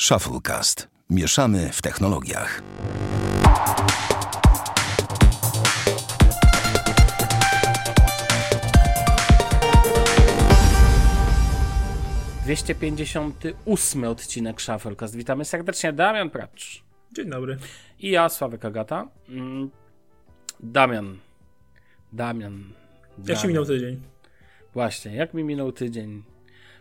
ShuffleCast. Mieszamy w technologiach. ...258 odcinek ShuffleCast. Witamy serdecznie, Damian Pracz. Dzień dobry. I ja, Sławek Agata. Damian. Jak się minął tydzień? Właśnie, jak mi minął tydzień?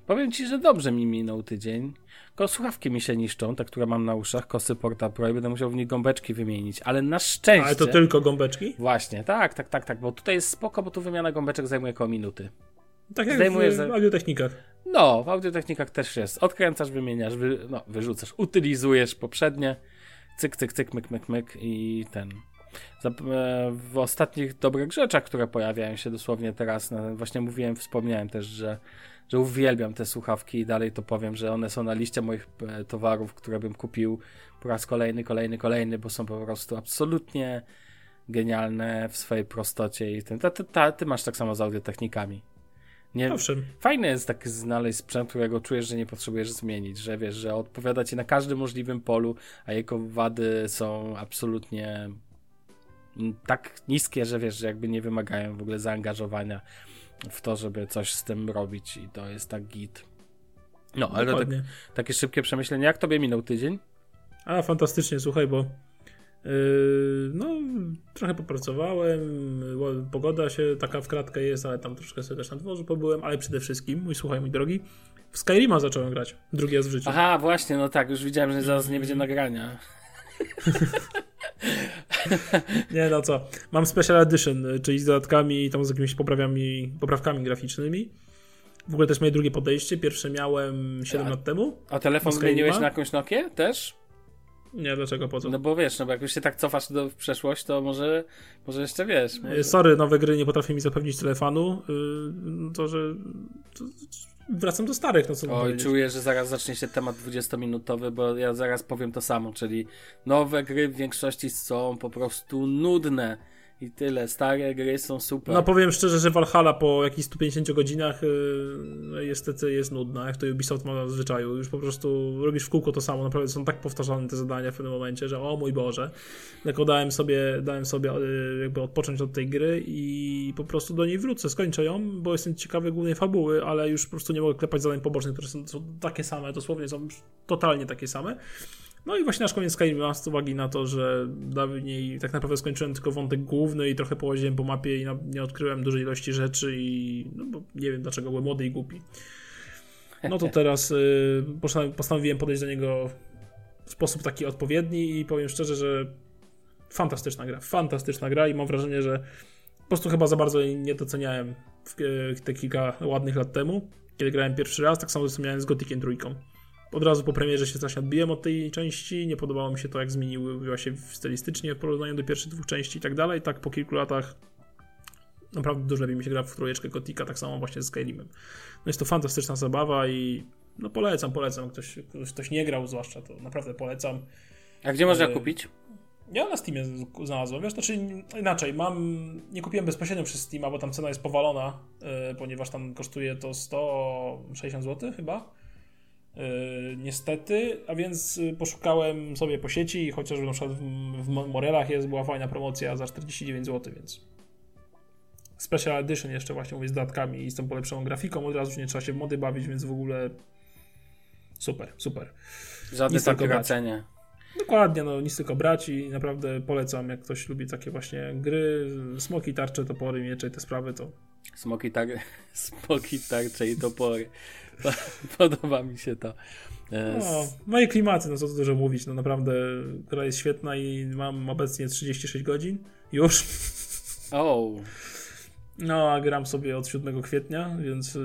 Powiem Ci, że dobrze mi minął tydzień. Tylko słuchawki mi się niszczą, te, które mam na uszach, Kossy Porta Pro, i będę musiał w nich gąbeczki wymienić, ale na szczęście... Ale to tylko gąbeczki? Właśnie, tak, bo tutaj jest spoko, bo tu wymiana gąbeczek zajmuje około minuty. Tak jak w audiotechnikach. No, w audiotechnikach też jest. Odkręcasz, wymieniasz, wyrzucasz, utylizujesz poprzednie, cyk, myk i ten... W ostatnich dobrych rzeczach, które pojawiają się dosłownie teraz, właśnie mówiłem, wspomniałem też, że uwielbiam te słuchawki i dalej to powiem, że one są na liście moich towarów, które bym kupił po raz kolejny, bo są po prostu absolutnie genialne w swojej prostocie i tym. Ty masz tak samo z audiotechnikami. Nie, owszem. Fajne jest tak znaleźć sprzęt, którego czujesz, że nie potrzebujesz zmienić, że wiesz, że odpowiada ci na każdym możliwym polu, a jego wady są absolutnie tak niskie, że wiesz, że jakby nie wymagają w ogóle zaangażowania w to, żeby coś z tym robić, i to jest tak git. No, ale takie szybkie przemyślenie. Jak tobie minął tydzień? A, fantastycznie, słuchaj, bo trochę popracowałem, pogoda się taka w kratkę jest, ale tam troszkę sobie też na dworzu pobyłem, ale przede wszystkim, mój drogi, w Skyrima zacząłem grać, drugi raz w życiu. Aha, właśnie, no tak, już widziałem, że zaraz nie będzie nagrania. Nie, no co, mam Special Edition, czyli z dodatkami i tam z jakimiś poprawkami graficznymi. W ogóle też moje drugie podejście, pierwsze miałem 7 lat temu. A telefon zmieniłeś na jakąś Nokię też? Nie, dlaczego, po co? No bo wiesz, bo jak już się tak cofasz w przeszłość, to może jeszcze wiesz. Może... Sorry, nowe gry nie potrafię mi zapewnić telefonu, wracam do starych, no co mam powiedzieć. Oj, czuję, że zaraz zacznie się temat 20-minutowy, bo ja zaraz powiem to samo, czyli nowe gry w większości są po prostu nudne i tyle, stare gry są super. No powiem szczerze, że Valhalla po jakichś 150 godzinach niestety jest nudna, jak to Ubisoft ma na zwyczaju, już po prostu robisz w kółko to samo, naprawdę są tak powtarzane te zadania w pewnym momencie, że o mój Boże, tylko dałem sobie jakby odpocząć od tej gry i po prostu do niej wrócę, skończę ją, bo jestem ciekawy głównej fabuły, ale już po prostu nie mogę klepać zadań pobocznych, które są takie same, dosłownie są totalnie takie same. No i właśnie nasz koniec Skyrima, z uwagi na to, że dawniej tak naprawdę skończyłem tylko wątek główny i trochę połaziłem po mapie i nie odkryłem dużej ilości rzeczy i bo nie wiem dlaczego, byłem młody i głupi. No to teraz postanowiłem podejść do niego w sposób taki odpowiedni i powiem szczerze, że fantastyczna gra i mam wrażenie, że po prostu chyba za bardzo nie doceniałem te kilka ładnych lat temu, kiedy grałem pierwszy raz, tak samo miałem z Gothiciem trójką. Od razu po premierze się strasznie odbiłem od tej części, nie podobało mi się to, jak zmieniła się stylistycznie w porównaniu do pierwszych dwóch części i tak dalej. Tak po kilku latach naprawdę dużo lepiej mi się gra w trójeczkę Gothica, tak samo właśnie z Skyrimem. No jest to fantastyczna zabawa i no polecam. Ktoś nie grał zwłaszcza, to naprawdę polecam. A gdzie można kupić? Ja na Steamie znalazłem, wiesz, znaczy inaczej, nie kupiłem bezpośrednio przez Steama, bo tam cena jest powalona, ponieważ tam kosztuje to 160 zł chyba. Niestety, a więc poszukałem sobie po sieci, chociażby na przykład w Morelach była fajna promocja za 49 zł, więc Special Edition jeszcze właśnie mówię z dodatkami i z tą polepszoną grafiką, od razu już nie trzeba się w mody bawić, więc w ogóle super. Żadne zakłócenie. Dokładnie, nic tylko brać i naprawdę polecam, jak ktoś lubi takie właśnie gry, smoki, tarcze, topory, miecze i te sprawy, to... Smoki, tarcze i topory. Podoba mi się to. Moje klimaty, co tu dużo mówić, naprawdę gra jest świetna i mam obecnie 36 godzin już. A gram sobie od 7 kwietnia, więc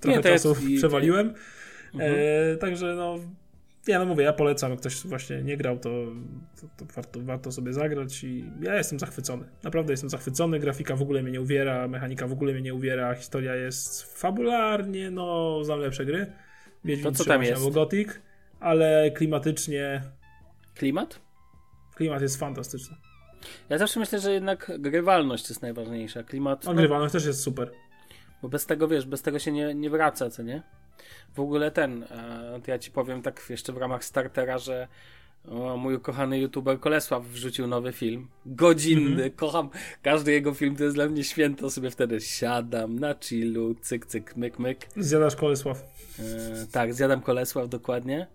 trochę czasu przewaliłem. Także ja polecam, jak ktoś właśnie nie grał, to warto sobie zagrać i ja jestem zachwycony. Naprawdę jestem zachwycony, grafika w ogóle mnie nie uwiera, mechanika w ogóle mnie nie uwiera, historia jest fabularnie, znam lepsze gry. Wiedźmin to co tam jest? Gothic, ale klimatycznie... Klimat jest fantastyczny. Ja zawsze myślę, że jednak grywalność jest najważniejsza. Klimat... grywalność też jest super. Bo bez tego się nie wraca, co nie? W ogóle to ja ci powiem tak jeszcze w ramach startera, że mój ukochany youtuber Kolesław wrzucił nowy film, godzinny, kocham, każdy jego film to jest dla mnie święto, sobie wtedy siadam na chillu, cyk, cyk, myk, myk. Zjadasz Kolesław. Tak, zjadam Kolesław, dokładnie.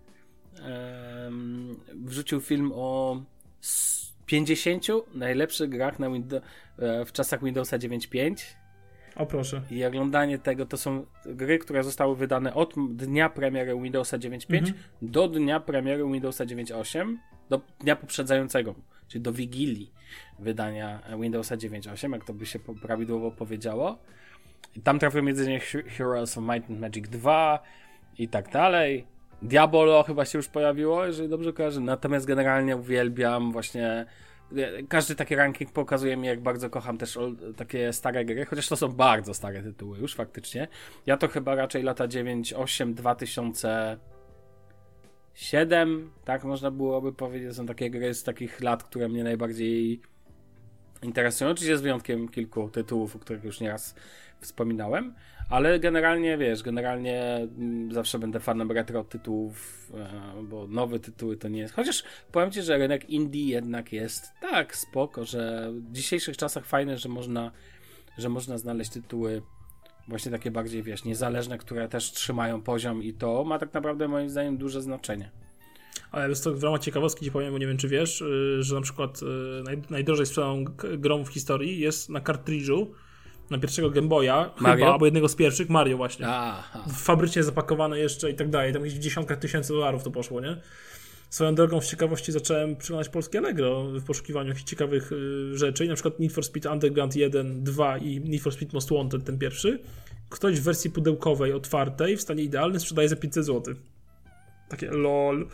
Wrzucił film o 50 najlepszych grach na w czasach Windowsa 9.5. O proszę. I oglądanie tego, to są gry, które zostały wydane od dnia premiery Windowsa 9.5 do dnia premiery Windowsa 9.8, do dnia poprzedzającego, czyli do wigilii wydania Windowsa 9.8, jak to by się prawidłowo powiedziało. I tam trafiły między innymi Heroes of Might and Magic 2 i tak dalej. Diablo chyba się już pojawiło, jeżeli dobrze kojarzę, natomiast generalnie uwielbiam właśnie... Każdy taki ranking pokazuje mi, jak bardzo kocham też takie stare gry, chociaż to są bardzo stare tytuły już faktycznie. Ja to chyba raczej lata 9, 8, 2007, tak można byłoby powiedzieć, są takie gry z takich lat, które mnie najbardziej interesują, oczywiście z wyjątkiem kilku tytułów, o których już nieraz wspominałem, ale generalnie generalnie zawsze będę fanem retro tytułów, bo nowe tytuły to nie jest, chociaż powiem ci, że rynek indie jednak jest tak spoko, że w dzisiejszych czasach fajne, że można znaleźć tytuły właśnie takie bardziej niezależne, które też trzymają poziom i to ma tak naprawdę moim zdaniem duże znaczenie. Ale jest to w ramach ciekawostki ci powiem, bo nie wiem czy wiesz, że na przykład najdrożej sprzedaną grą w historii jest na kartridżu na pierwszego Game Boya, chyba, albo jednego z pierwszych, Mario właśnie. Fabrycznie zapakowane jeszcze i tak dalej, tam gdzieś w dziesiątkach tysięcy dolarów to poszło, nie? Swoją drogą z ciekawości zacząłem przeglądać polskie Allegro w poszukiwaniu jakichś ciekawych rzeczy, na przykład Need for Speed Underground 1, 2 i Need for Speed Most Wanted, ten pierwszy. Ktoś w wersji pudełkowej, otwartej, w stanie idealnym sprzedaje za 500 zł. Takie lol.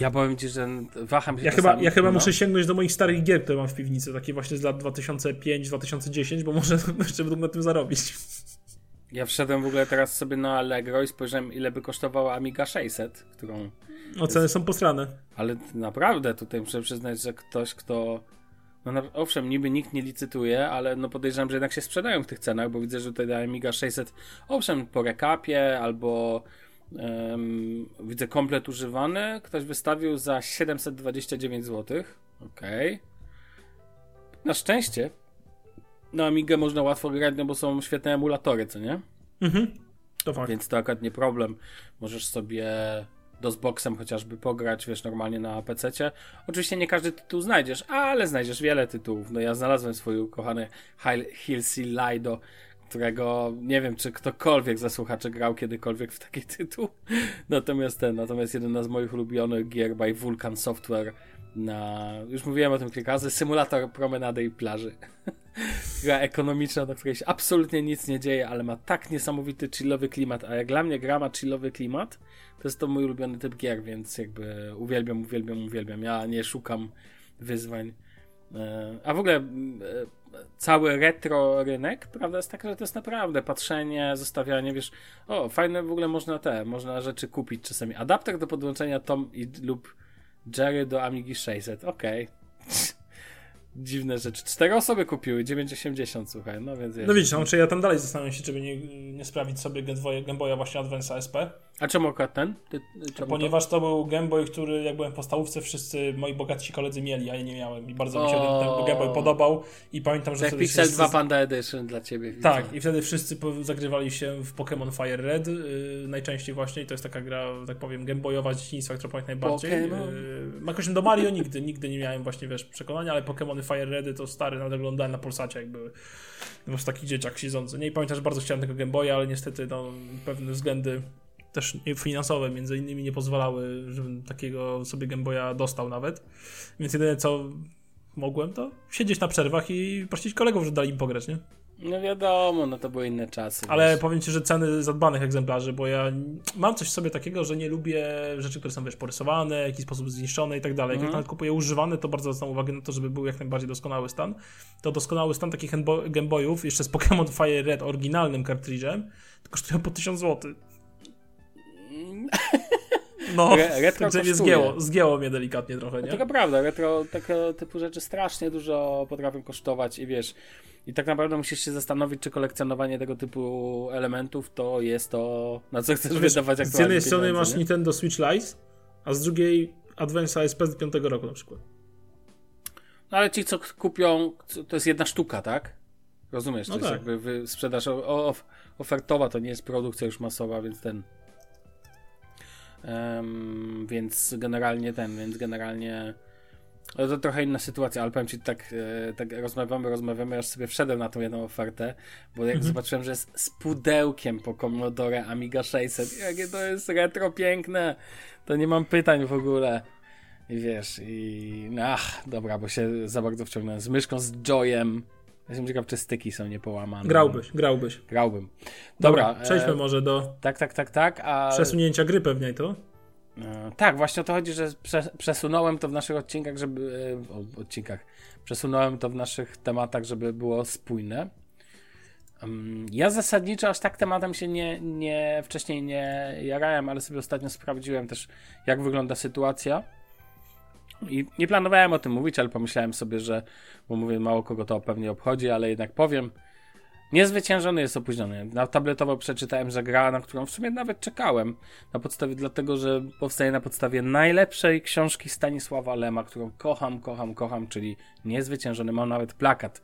Ja powiem ci, że waham się czasami. Ja chyba muszę sięgnąć do moich starych gier, które mam w piwnicy, takie właśnie z lat 2005-2010, bo może jeszcze będą na tym zarobić. Ja wszedłem w ogóle teraz sobie na Allegro i spojrzałem, ile by kosztowała Amiga 600, którą... Oceny są posrane. Ale naprawdę tutaj muszę przyznać, że ktoś, kto... owszem, niby nikt nie licytuje, ale podejrzewam, że jednak się sprzedają w tych cenach, bo widzę, że tutaj Amiga 600, owszem, po rekapie albo... widzę komplet używany, ktoś wystawił za 729 zł. Okej. Na szczęście na Amigę można łatwo grać, no bo są świetne emulatory, co nie? To fakt. Więc to akurat nie problem. Możesz sobie DOS-boxem chociażby pograć, normalnie na PC-cie. Oczywiście nie każdy tytuł znajdziesz, ale znajdziesz wiele tytułów. No ja znalazłem swój ukochany Hillsy Lido, którego nie wiem, czy ktokolwiek ze słuchaczy grał kiedykolwiek w taki tytuł. Natomiast jeden z moich ulubionych gier by Vulkan Software już mówiłem o tym kilka razy, symulator promenady i plaży. Gra ekonomiczna, do której się absolutnie nic nie dzieje, ale ma tak niesamowity chillowy klimat, a jak dla mnie gra ma chillowy klimat, to jest to mój ulubiony typ gier, więc uwielbiam. Ja nie szukam wyzwań. A w ogóle cały retro rynek, prawda, jest tak, że to jest naprawdę patrzenie, zostawianie, fajne w ogóle można rzeczy kupić czasami. Adapter do podłączenia Tom lub Jerry do Amigi 600, Dziwne rzeczy. 4 osoby kupiły, 980, słuchaj, więc... widzisz, czy ja tam dalej zastanawiam się, żeby nie sprawić sobie Game Boya właśnie Advance SP. A czemu akurat ten? Ponieważ to był Game Boy, który jak byłem w podstawówce, wszyscy moi bogatsi koledzy mieli, a ja nie miałem i bardzo mi się ten Game Boy podobał i pamiętam, że... Pixel 2 Panda Edition dla ciebie. Tak, widzę. I wtedy wszyscy zagrywali się w Pokémon Fire Red, najczęściej właśnie, i to jest taka gra, tak powiem, Game Boyowa z dzieciństwa, którą pamiętam najbardziej. Jakoś do Mario nigdy nie miałem właśnie, przekonania, ale Pokémony Fire Redy to stary, nawet oglądałem na Polsacie, jak były. Taki dzieciak siedzący. Nie, i pamiętam, że bardzo chciałem tego Game Boya, ale niestety pewne względy też finansowe między innymi nie pozwalały, żebym takiego sobie Game Boya dostał nawet, więc jedyne co mogłem to siedzieć na przerwach i prosić kolegów, że dali im pograć, nie? No wiadomo, to były inne czasy. Ale powiem ci, że ceny zadbanych egzemplarzy, bo ja mam coś w sobie takiego, że nie lubię rzeczy, które są porysowane, w jakiś sposób zniszczone i tak dalej. Jak nawet kupuję używane, to bardzo zwracam uwagę na to, żeby był jak najbardziej doskonały stan. To doskonały stan takich Game Boyów, jeszcze z Pokémon Fire Red oryginalnym kartridżem, to kosztują po 1000 zł. No, retro mnie zgięło mnie delikatnie trochę, nie? No, to prawda, retro, tego typu rzeczy strasznie dużo potrafią kosztować i I tak naprawdę musisz się zastanowić, czy kolekcjonowanie tego typu elementów to jest to, na co chcesz wydawać aktualnie. Z jednej strony masz Nintendo Switch Lite, a z drugiej Advance ASP z 5 roku na przykład. No ale ci, co kupią, to jest jedna sztuka, tak? Rozumiesz, to no jest tak. Jakby sprzedaż ofertowa, to nie jest produkcja już masowa, więc ten... Więc generalnie to trochę inna sytuacja, ale powiem ci tak rozmawiamy, aż sobie wszedłem na tą jedną ofertę, bo jak zobaczyłem, że jest z pudełkiem po Commodore Amiga 600, jakie to jest retro piękne, to nie mam pytań w ogóle. I wiesz, dobra, bo się za bardzo wciągnąłem z myszką, z joyem. Jestem ciekaw, czy styki są niepołamane. Grałbyś. Grałbym. Dobra, przejdźmy może do... Tak. Przesunięcia gry pewnie to? Tak, właśnie o to chodzi, że przesunąłem to w naszych odcinkach, żeby... Przesunąłem to w naszych tematach, żeby było spójne. Ja zasadniczo aż tak tematem się wcześniej nie jarałem, ale sobie ostatnio sprawdziłem też, jak wygląda sytuacja. I nie planowałem o tym mówić, ale pomyślałem sobie, że, bo mówię, mało kogo to pewnie obchodzi, ale jednak powiem, Niezwyciężony jest opóźniony. Tabletowo przeczytałem, że gra, na którą w sumie nawet czekałem, dlatego że powstaje na podstawie najlepszej książki Stanisława Lema, którą kocham, czyli Niezwyciężony. Mam nawet plakat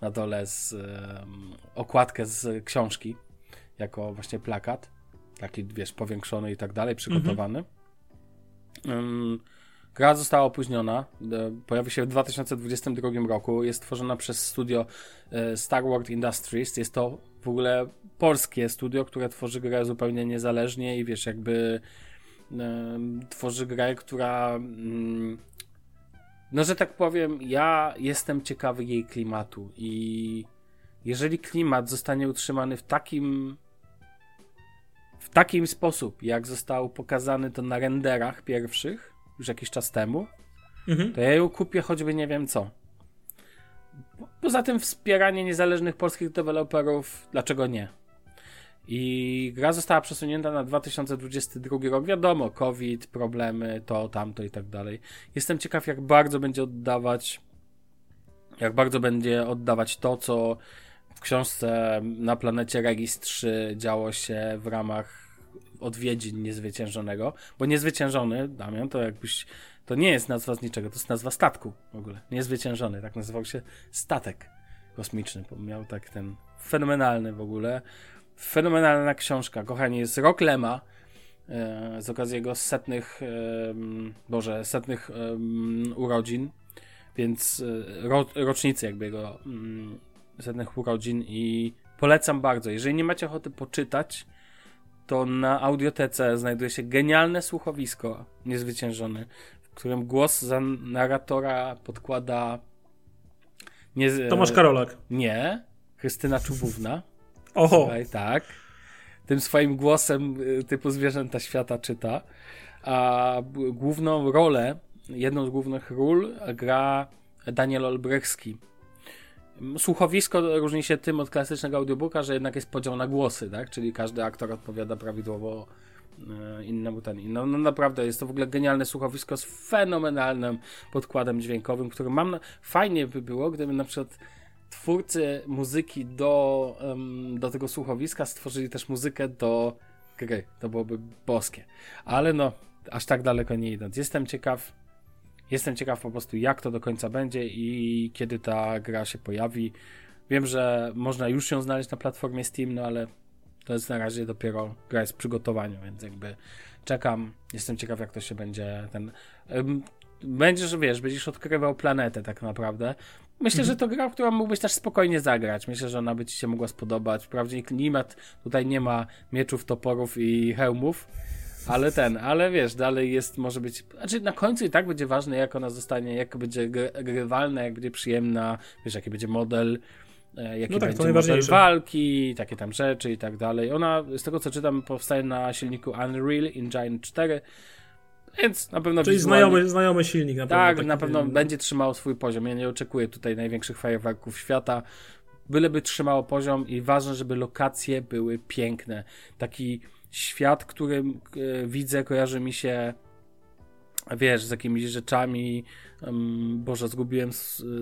na dole z okładkę z książki, jako właśnie plakat, taki, wiesz, powiększony i tak dalej, przygotowany. Gra została opóźniona, pojawi się w 2022 roku, jest tworzona przez studio Star Wars Industries, jest to w ogóle polskie studio, które tworzy grę zupełnie niezależnie i wiesz, jakby tworzy grę, która, no że tak powiem, ja jestem ciekawy jej klimatu i jeżeli klimat zostanie utrzymany w takim sposób, jak został pokazany to na renderach pierwszych, już jakiś czas temu, to ja ją kupię choćby nie wiem co. Poza tym wspieranie niezależnych polskich deweloperów, dlaczego nie? I gra została przesunięta na 2022 rok. Wiadomo, COVID, problemy, to, tamto i tak dalej. Jestem ciekaw, jak bardzo będzie oddawać to, co w książce na planecie Regis 3 działo się w ramach odwiedzin Niezwyciężonego, bo Niezwyciężony, Damian, to nie jest nazwa z niczego, to jest nazwa statku w ogóle. Niezwyciężony, tak nazywał się statek kosmiczny, bo miał tak ten fenomenalny w ogóle, fenomenalna książka, kochani, jest rok Lema, z okazji jego setnych urodzin, więc rocznicy jakby jego setnych urodzin i polecam bardzo, jeżeli nie macie ochoty poczytać, to na Audiotece znajduje się genialne słuchowisko Niezwyciężony, w którym głos za narratora podkłada... Tomasz Karolak. Nie, Krystyna Czubówna. Oho. Słuchaj, tak. Tym swoim głosem typu Zwierzęta Świata czyta. A jedną z głównych ról gra Daniel Olbrychski. Słuchowisko różni się tym od klasycznego audiobooka, że jednak jest podział na głosy, tak? Czyli każdy aktor odpowiada prawidłowo innemu No naprawdę jest to w ogóle genialne słuchowisko z fenomenalnym podkładem dźwiękowym, który fajnie by było, gdyby na przykład twórcy muzyki do tego słuchowiska stworzyli też muzykę do gry. To byłoby boskie. Ale no, aż tak daleko nie idąc. Jestem ciekaw po prostu, jak to do końca będzie i kiedy ta gra się pojawi. Wiem, że można już ją znaleźć na platformie Steam, no ale to jest na razie dopiero gra jest w przygotowaniu, więc jakby czekam. Jestem ciekaw, jak to się będzie będziesz odkrywał planetę tak naprawdę. Myślę, że to gra, w którą mógłbyś też spokojnie zagrać. Myślę, że ona by ci się mogła spodobać. Wprawdzie klimat, tutaj nie ma mieczów, toporów i hełmów. Ale wiesz, dalej jest, może być, znaczy na końcu i tak będzie ważne, jak ona zostanie, jak będzie grywalna, jak będzie przyjemna, wiesz, jaki będzie model, jaki będzie model walki, takie tam rzeczy i tak dalej. Ona, z tego co czytam, powstaje na silniku Unreal Engine 4, więc na pewno... Czyli znajomy silnik na pewno. Tak, na pewno będzie trzymał swój poziom. Ja nie oczekuję tutaj największych fajerwerków świata, byleby trzymało poziom i ważne, żeby lokacje były piękne. Taki świat, który widzę, kojarzy mi się wiesz, z jakimiś rzeczami. Boże,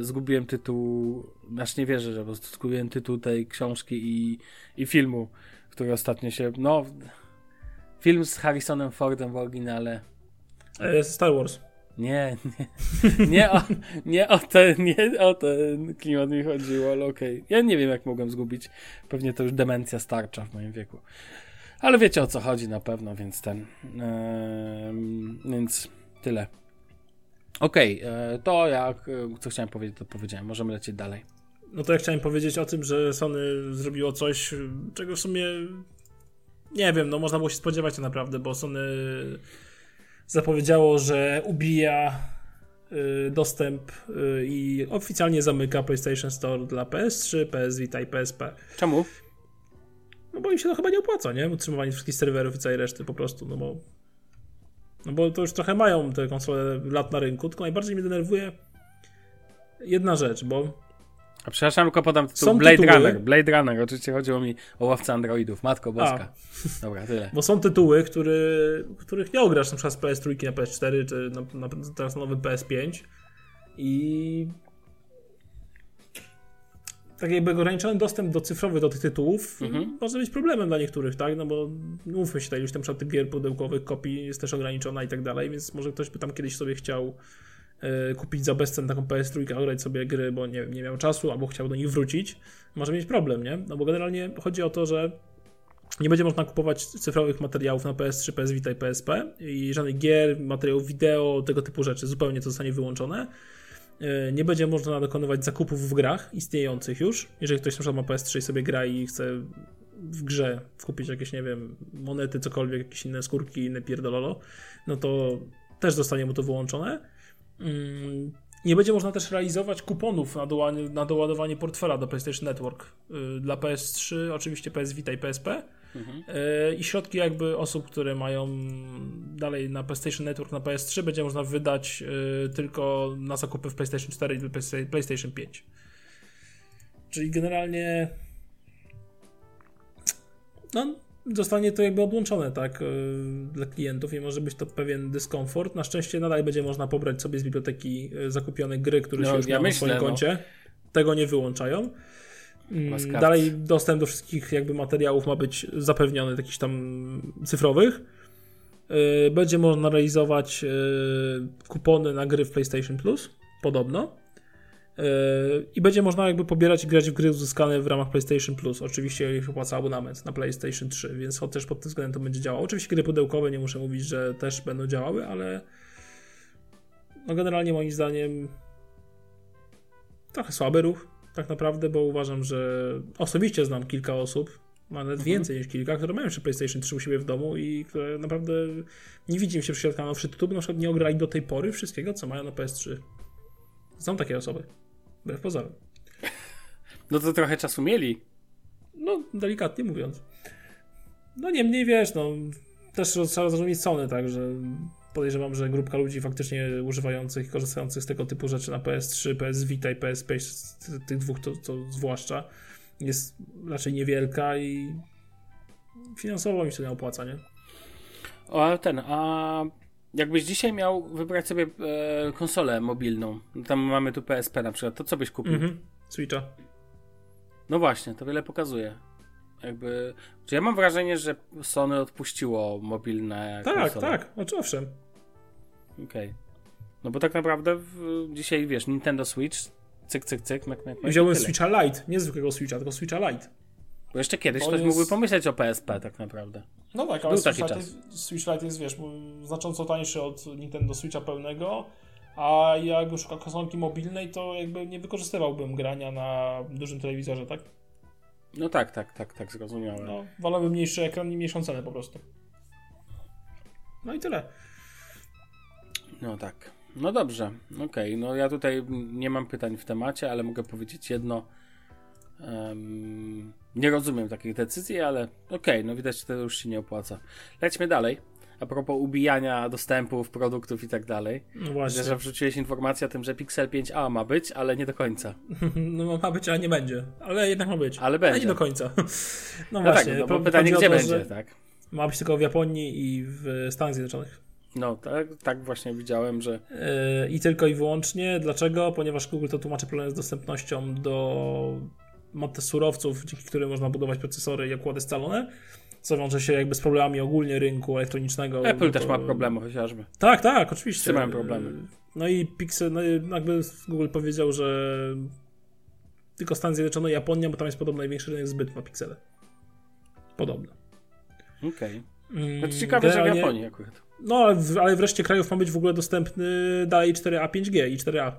zgubiłem tytuł, aż nie wierzę, że po prostu zgubiłem tytuł tej książki i filmu, który ostatnio się, no, film z Harrisonem Fordem w oryginale. Star Wars. Nie o ten klimat mi chodziło, ale okej. Ja nie wiem, jak mogłem zgubić. Pewnie to już demencja starcza w moim wieku. Ale wiecie, o co chodzi na pewno, więc więc tyle. Okej, to jak co chciałem powiedzieć, to powiedziałem. Możemy lecieć dalej. No to ja chciałem powiedzieć o tym, że Sony zrobiło coś, czego w sumie nie wiem, no można było się spodziewać tak naprawdę, bo Sony zapowiedziało, że ubija dostęp i oficjalnie zamyka PlayStation Store dla PS3, PS Vita i PSP. Czemu? No bo im się to chyba nie opłaca, nie? Utrzymywanie wszystkich serwerów i całej reszty po prostu, no bo to już trochę mają te konsole lat na rynku, tylko najbardziej mnie denerwuje jedna rzecz, bo... A przepraszam, tylko podam tytuł Blade Runner, oczywiście chodziło mi o łowcę androidów, matko boska. Dobra, tyle. Bo są tytuły, których nie ograsz, na przykład z PS3 na PS4, czy na teraz nowy PS5 i... Tak jakby ograniczony dostęp do tych tytułów może być problemem dla niektórych, tak? No bo mówmy się tutaj, już tam przykład tych gier pudełkowych, kopii jest też ograniczona i tak dalej, więc może ktoś by tam kiedyś sobie chciał kupić za bezcen taką PS3, ograć sobie gry, bo nie miał czasu, albo chciał do nich wrócić, może mieć problem, nie? No bo generalnie chodzi o to, że nie będzie można kupować cyfrowych materiałów na PS3, PS Vita i PSP i żadnych gier, materiałów wideo, tego typu rzeczy, zupełnie to zostanie wyłączone. Nie będzie można dokonywać zakupów w grach istniejących już. Jeżeli ktoś na przykład ma PS3 i sobie gra i chce w grze kupić jakieś, nie wiem, monety, cokolwiek, jakieś inne skórki, inne pierdololo, no to też zostanie mu to wyłączone. Nie będzie można też realizować kuponów na doładowanie portfela do PlayStation Network dla PS3, oczywiście PS Vita i PSP. I środki jakby osób, które mają dalej na PlayStation Network, na PS3 będzie można wydać tylko na zakupy w PlayStation 4 i PlayStation 5. Czyli generalnie no, zostanie to jakby odłączone, tak, dla klientów i może być to pewien dyskomfort. Na szczęście nadal będzie można pobrać sobie z biblioteki zakupione gry, które się już miały na swoim koncie. Tego nie wyłączają. Dalej dostęp do wszystkich jakby materiałów ma być zapewniony, jakichś tam cyfrowych. Będzie można realizować kupony na gry w PlayStation Plus, podobno. I będzie można jakby pobierać i grać w gry uzyskane w ramach PlayStation Plus. Oczywiście jeśli opłaca abonament na PlayStation 3, więc też pod tym względem to będzie działało. Oczywiście gry pudełkowe, nie muszę mówić, że też będą działały, ale no generalnie moim zdaniem trochę słaby ruch. Tak naprawdę, bo uważam, że osobiście znam kilka osób, a nawet więcej niż kilka, które mają jeszcze PlayStation 3 u siebie w domu i które naprawdę nie widzi mi się przyśrodkami przy tytuł, bo na przykład nie ograli do tej pory wszystkiego, co mają na PS3. Znam takie osoby. Wbrew pozorom. No to trochę czasu mieli. No, delikatnie mówiąc. No niemniej wiesz, no też trzeba zrozumieć Sony, tak, że podejrzewam, że grupka ludzi faktycznie używających i korzystających z tego typu rzeczy na PS3, PS Vita i PSP, tych dwóch to zwłaszcza, jest raczej niewielka i finansowo mi się nie opłaca, nie? A jakbyś dzisiaj miał wybrać sobie konsolę mobilną, tam mamy tu PSP na przykład, to co byś kupił? Switcha. No właśnie, to wiele pokazuje. Jakby, czy ja mam wrażenie, że Sony odpuściło mobilne konsole. Tak, owszem. Okej. No bo tak naprawdę dzisiaj, wiesz, Nintendo Switch, cyk. Wziąłem Switcha Lite, nie zwykłego Switcha, tylko Switcha Lite. Bo jeszcze kiedyś ktoś mógłby pomyśleć o PSP tak naprawdę. No tak, ale Switch Lite jest, wiesz, znacząco tańszy od Nintendo Switcha pełnego, a jak już szukam konsolki mobilnej, to jakby nie wykorzystywałbym grania na dużym telewizorze, tak? No tak, zrozumiałem. No, wolałbym mniejszy ekran i mniejszą cenę po prostu. No i tyle. No tak. No dobrze, okej. No ja tutaj nie mam pytań w temacie, ale mogę powiedzieć jedno. Nie rozumiem takich decyzji, ale okej, no widać, że to już się nie opłaca. Lećmy dalej. A propos ubijania dostępów, produktów i tak dalej. No właśnie. Że wrzuciłeś informację o tym, że Pixel 5a ma być, ale nie do końca. No ma być, ale nie będzie. Ale jednak ma być. Ale będzie. Ale nie do końca. No właśnie. Tak, no, bo pytanie, gdzie to, będzie, tak? Ma być tylko w Japonii i w Stanach Zjednoczonych. No tak, tak właśnie widziałem, że... I tylko i wyłącznie. Dlaczego? Ponieważ Google to tłumaczy problem z dostępnością do surowców, dzięki którym można budować procesory i układy scalone, co wiąże się jakby z problemami ogólnie rynku elektronicznego. Apple też ma problemy chociażby. Tak, tak, oczywiście. Wszyscy mają problemy. No i Pixel, no jakby Google powiedział, że tylko Stany Zjednoczone i Japonia, bo tam jest podobno największy rynek zbyt na piksele. Podobno. Okej. Okay. To ciekawe, że w Japonii akurat. No, ale wreszcie krajów ma być w ogóle dostępny dalej 4A, 5G i 4A.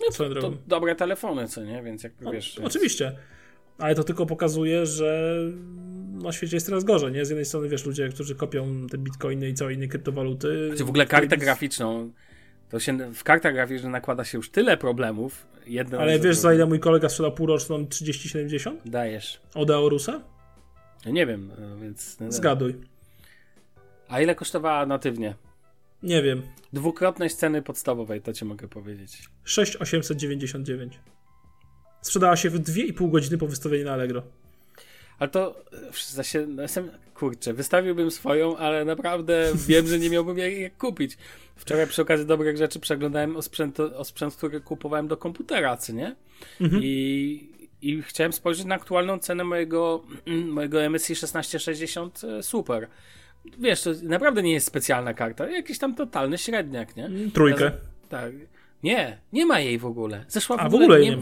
No to dobre telefony, co nie? Więc jak no, wiesz... Oczywiście. Ale to tylko pokazuje, że na świecie jest coraz gorzej, nie? Z jednej strony, wiesz, ludzie, którzy kopią te bitcoiny i całe inne kryptowaluty... Znaczy w ogóle kartę graficzną... To się w kartach graficznych nakłada się już tyle problemów. Ale wiesz, za ile mój kolega sprzedał półroczną 3070? Dajesz. Od Aorusa? Ja nie wiem, więc... Zgaduj. A ile kosztowała natywnie? Nie wiem. Dwukrotność ceny podstawowej, to ci mogę powiedzieć. 6,899. Sprzedała się w 2,5 godziny po wystawieniu na Allegro. Ale to kurczę, wystawiłbym swoją, ale naprawdę wiem, że nie miałbym jej kupić. Wczoraj przy okazji dobrych rzeczy przeglądałem o sprzęt, który kupowałem do komputera, co nie? Mhm. I chciałem spojrzeć na aktualną cenę mojego MSI 1660 Super. Wiesz, to naprawdę nie jest specjalna karta, jakiś tam totalny średniak, nie? Trójkę. Tak. Nie ma jej w ogóle. Zeszła w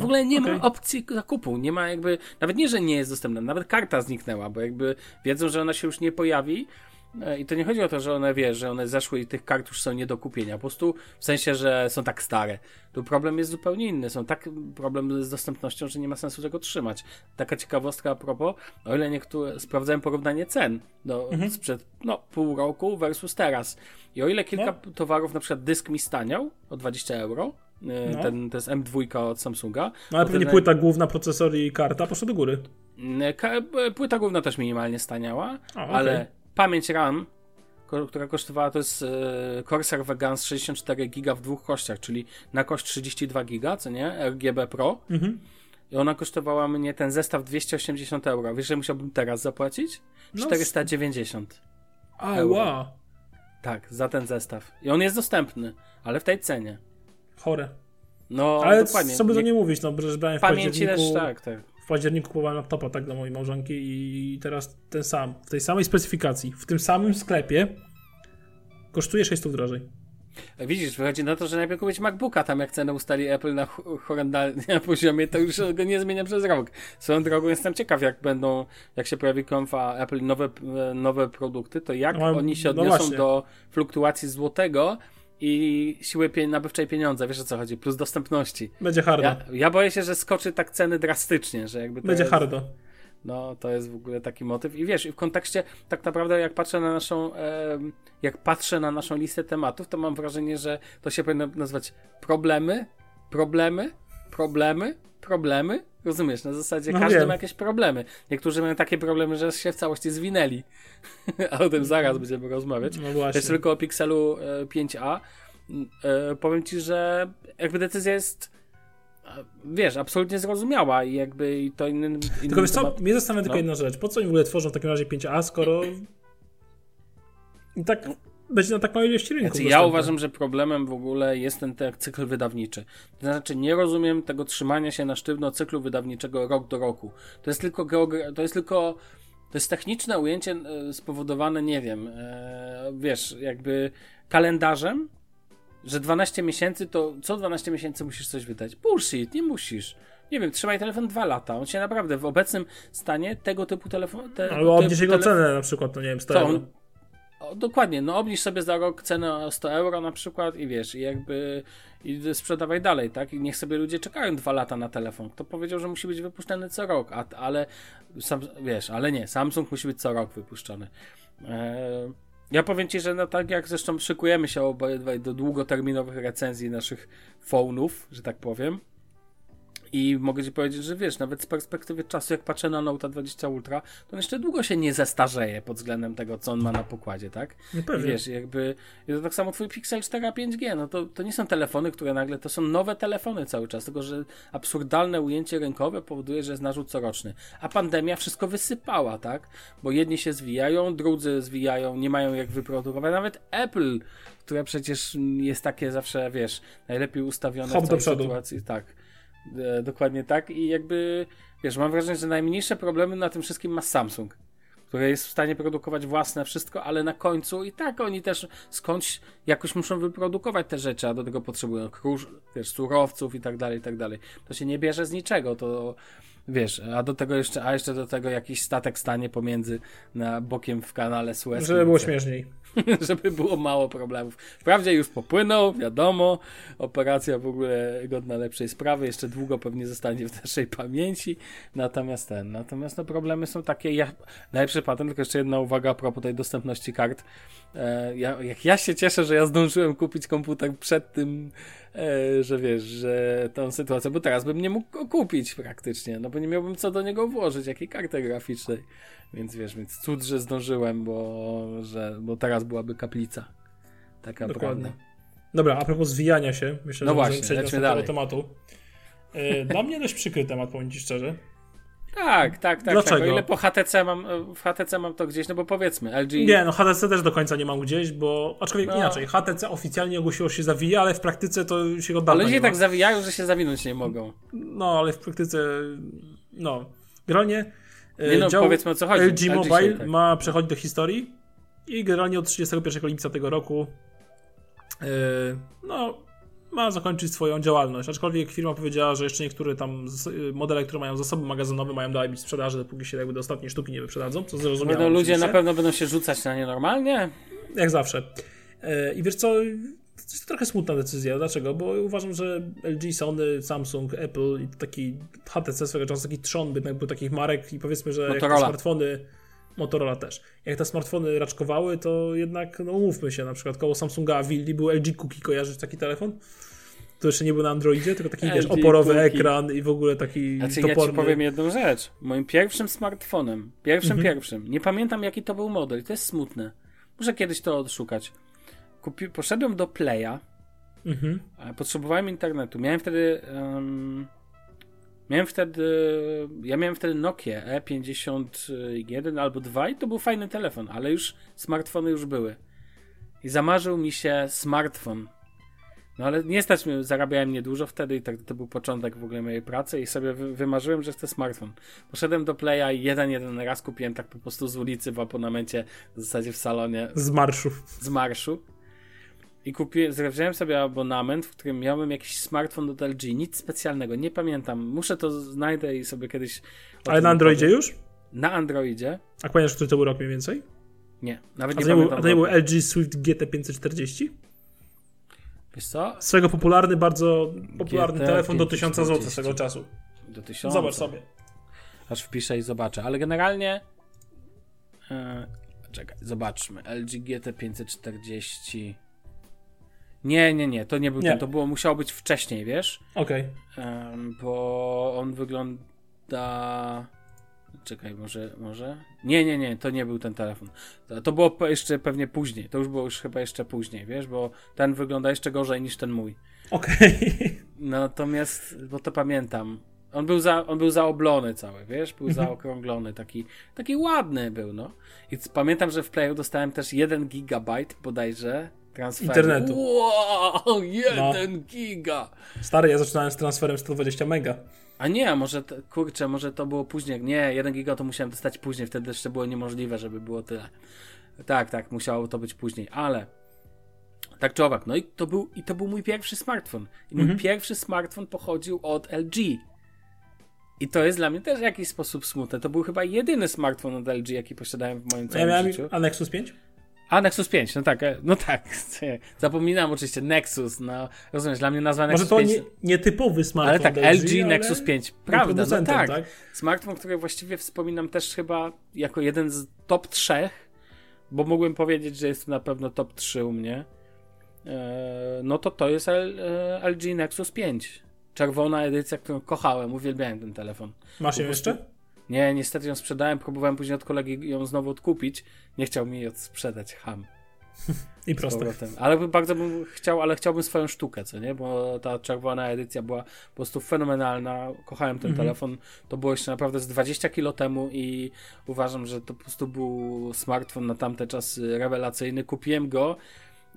ogóle nie ma opcji zakupu, nie ma jakby, nawet nie, że nie jest dostępna, nawet karta zniknęła, bo jakby wiedzą, że ona się już nie pojawi i to nie chodzi o to, że one wie, że one zeszły i tych kart już są nie do kupienia, po prostu w sensie, że są tak stare. Tu problem jest zupełnie inny, problem z dostępnością, że nie ma sensu tego trzymać. Taka ciekawostka a propos, o ile niektóre sprawdzałem porównanie cen sprzed pół roku versus teraz. I o ile kilka towarów, na przykład dysk mi staniał o 20 euro, to jest M2 od Samsunga. No ale pewnie płyta główna, procesor i karta poszły do góry. Płyta główna też minimalnie staniała, ale pamięć RAM, która kosztowała, to jest Corsair Vegans 64 giga w dwóch kościach, czyli na kość 32 giga, co nie? RGB Pro. Mhm. I ona kosztowała mnie ten zestaw 280 euro. Wiesz, że musiałbym teraz zapłacić? 490 euro. Wow. Tak, za ten zestaw. I on jest dostępny, ale w tej cenie. Chore. No, ale dokładnie. Co by to nie mówić, no, że brałem w październiku... Pamięci też, tak. W październiku kupowałem laptopa, tak, dla mojej małżonki i teraz ten sam, w tej samej specyfikacji, w tym samym sklepie kosztuje 600 drożej. Widzisz, wychodzi na to, że najpierw kupić MacBooka, tam jak cenę ustali Apple na horrendalnym poziomie, to już go nie zmienia przez rok. Swoją drogą jestem ciekaw, jak się pojawi konfa Apple nowe produkty, to jak oni się odniosą do fluktuacji złotego i siły nabywczej pieniądza, wiesz o co chodzi, plus dostępności. Będzie hardo. Ja boję się, że skoczy tak ceny drastycznie, że jakby... Będzie hardo. No, to jest w ogóle taki motyw. I wiesz, w kontekście, tak naprawdę jak patrzę na naszą listę tematów, to mam wrażenie, że to się powinno nazywać problemy. Rozumiesz, na zasadzie każdy ma jakieś problemy. Niektórzy mają takie problemy, że się w całości zwinęli. A o tym zaraz będziemy rozmawiać. No właśnie. Też tylko o Pixelu 5a. Powiem ci, że jakby decyzja jest, wiesz, absolutnie zrozumiała i jakby i to inny... Tylko wiesz co, mnie zastanawia tylko jedna rzecz. Po co oni w ogóle tworzą w takim razie 5a, skoro i tak... Będzie na tak małej ilości rynku. Ja uważam, że problemem w ogóle jest ten cykl wydawniczy. To znaczy nie rozumiem tego trzymania się na sztywno cyklu wydawniczego rok do roku. To jest tylko to jest techniczne ujęcie spowodowane, nie wiem, wiesz, jakby kalendarzem, że 12 miesięcy to co 12 miesięcy musisz coś wydać. Bullshit, nie musisz. Nie wiem, trzymaj telefon 2 lata. On się naprawdę w obecnym stanie tego typu telefon... Albo obniż jego cenę na przykład, no nie wiem, dokładnie, no obniż sobie za rok cenę o 100 euro na przykład i wiesz, i sprzedawaj dalej, tak? I niech sobie ludzie czekają 2 lata na telefon. Kto powiedział, że musi być wypuszczany co rok, ale nie, Samsung musi być co rok wypuszczony. Ja powiem ci, że tak jak zresztą szykujemy się obydwaj do długoterminowych recenzji naszych fonów, że tak powiem, I mogę ci powiedzieć, że wiesz, nawet z perspektywy czasu, jak patrzę na Note'a 20 Ultra, to on jeszcze długo się nie zestarzeje pod względem tego, co on ma na pokładzie, tak? No pewnie. I wiesz, jakby, to tak samo twój Pixel 4a 5G, no to nie są telefony, które nagle, to są nowe telefony cały czas, tylko że absurdalne ujęcie rynkowe powoduje, że jest narzut coroczny. A pandemia wszystko wysypała, tak? Bo jedni się zwijają, drudzy zwijają, nie mają jak wyprodukować, nawet Apple, które przecież jest takie zawsze, wiesz, najlepiej ustawione w tej sytuacji. Tak. Dokładnie tak i jakby, wiesz, mam wrażenie, że najmniejsze problemy na tym wszystkim ma Samsung, który jest w stanie produkować własne wszystko, ale na końcu i tak oni też skądś jakoś muszą wyprodukować te rzeczy, a do tego potrzebują wiesz, surowców i tak dalej, i tak dalej. To się nie bierze z niczego, to wiesz, a jeszcze do tego jakiś statek stanie pomiędzy na bokiem w kanale Suez. Żeby było śmieszniej. Żeby było mało problemów. Wprawdzie już popłynął, wiadomo, operacja w ogóle godna lepszej sprawy, jeszcze długo pewnie zostanie w naszej pamięci, natomiast no problemy są takie, najlepszy patent, tylko jeszcze jedna uwaga a propos tej dostępności kart. Ja się cieszę, że ja zdążyłem kupić komputer przed tym, że wiesz, że tą sytuację, bo teraz bym nie mógł go kupić praktycznie, no bo nie miałbym co do niego włożyć, jakiej karty graficznej, więc wiesz, więc cud, że zdążyłem, bo teraz byłaby kaplica, taka dokładnie. Brudna. Dobra, a propos zwijania się, myślę, no że właśnie, możemy przejść do tematu. Dla mnie dość przykry temat, powiem ci szczerze. Tak. Dlaczego? Tak. O ile po HTC mam to gdzieś, no bo powiedzmy LG... Nie, no HTC też do końca nie mam gdzieś, bo aczkolwiek inaczej, HTC oficjalnie ogłosiło się zawija, ale w praktyce to się go dawno nie ma. Ale ludzie tak zawijają, że się zawinąć nie mogą. No, ale w praktyce, no, generalnie powiedzmy o co chodzi. LG Mobile się, tak. Ma przechodzić do historii i generalnie od 31 lipca tego roku ma zakończyć swoją działalność, aczkolwiek firma powiedziała, że jeszcze niektóre tam modele, które mają zasoby magazynowe, mają dalej być w sprzedaży, dopóki się jakby do ostatniej sztuki nie wyprzedadzą, co zrozumiałe. No ludzie na pewno będą się rzucać na nie normalnie. Jak zawsze. I wiesz co, to jest trochę smutna decyzja. Dlaczego? Bo uważam, że LG, Sony, Samsung, Apple i taki HTC swego czasu, taki trzon był takich marek i powiedzmy, że jak te smartfony... Motorola też. Jak te smartfony raczkowały, to jednak, no umówmy się, na przykład koło Samsunga Willi był LG Cookie, kojarzysz taki telefon? To jeszcze nie był na Androidzie, tylko taki wiesz, oporowy Cookie. Ekran i w ogóle taki toporny. Ja ci powiem jedną rzecz. Moim pierwszym smartfonem, nie pamiętam jaki to był model, to jest smutne. Muszę kiedyś to odszukać. Poszedłem do Playa, potrzebowałem internetu, miałem wtedy Nokia E51 albo 2 i to był fajny telefon, ale już smartfony już były. I zamarzył mi się smartfon. No ale nie stać mnie, zarabiałem niedużo wtedy i tak to był początek w ogóle mojej pracy i sobie wymarzyłem, że chcę smartfon. Poszedłem do Playa i jeden raz kupiłem tak po prostu z ulicy w abonamencie, w zasadzie w salonie. Z marszu. I wziąłem sobie abonament, w którym miałem jakiś smartfon od LG, nic specjalnego, nie pamiętam, muszę to znajdę i sobie kiedyś... Ale na Androidzie już? Na Androidzie. A pamiętasz, który to był rok mniej więcej? Nie, nawet nie pamiętam. A to nie był LG Swift GT 540? Wiesz co? Swego popularny, bardzo popularny GT telefon 540. do 1000 zł swego czasu. Do 1000? Zobacz sobie. Aż wpiszę i zobaczę, ale generalnie... Czekaj, zobaczmy, LG GT 540... Nie, to nie był ten, to było, musiało być wcześniej, wiesz? Okej. Bo on wygląda... Czekaj, może? Nie, to nie był ten telefon. To było jeszcze pewnie później, to już było już chyba jeszcze później, wiesz? Bo ten wygląda jeszcze gorzej niż ten mój. Okej. Natomiast, bo to pamiętam, on był zaoblony cały, wiesz? Był zaokrąglony, taki ładny był, no. I pamiętam, że w Playu dostałem też 1 gigabajt bodajże... Transferu. Internetu. Wow, 1 giga. Stary, ja zaczynałem z transferem 120 mega. A nie, może to było później. Nie, 1 giga to musiałem dostać później. Wtedy jeszcze było niemożliwe, żeby było tyle. Tak, musiało to być później. Ale tak czy owak, no i to był mój pierwszy smartfon. I mój pierwszy smartfon pochodził od LG. I to jest dla mnie też w jakiś sposób smutne. To był chyba jedyny smartfon od LG, jaki posiadałem w moim całym życiu. A Nexus 5? A, Nexus 5, no tak. Zapominam oczywiście, Nexus, no rozumiesz, dla mnie nazwa Nexus 5... Może to 5, nietypowy smartfon. Ale tak, LG Nexus 5, prawda, no tak. Smartfon, który właściwie wspominam też chyba jako jeden z top 3, bo mógłbym powiedzieć, że jest to na pewno top 3 u mnie, no to jest LG Nexus 5. czerwona edycja, którą kochałem, uwielbiałem ten telefon. Masz ją jeszcze? Nie, niestety ją sprzedałem, próbowałem później od kolegi ją znowu odkupić, nie chciał mi jej odsprzedać, ham. I prosto. Ale bardzo bym chciał, ale chciałbym swoją sztukę, co nie? Bo ta czerwona edycja była po prostu fenomenalna. Kochałem ten telefon. To było jeszcze naprawdę z 20 kg temu i uważam, że to po prostu był smartfon na tamte czasy rewelacyjny. Kupiłem go.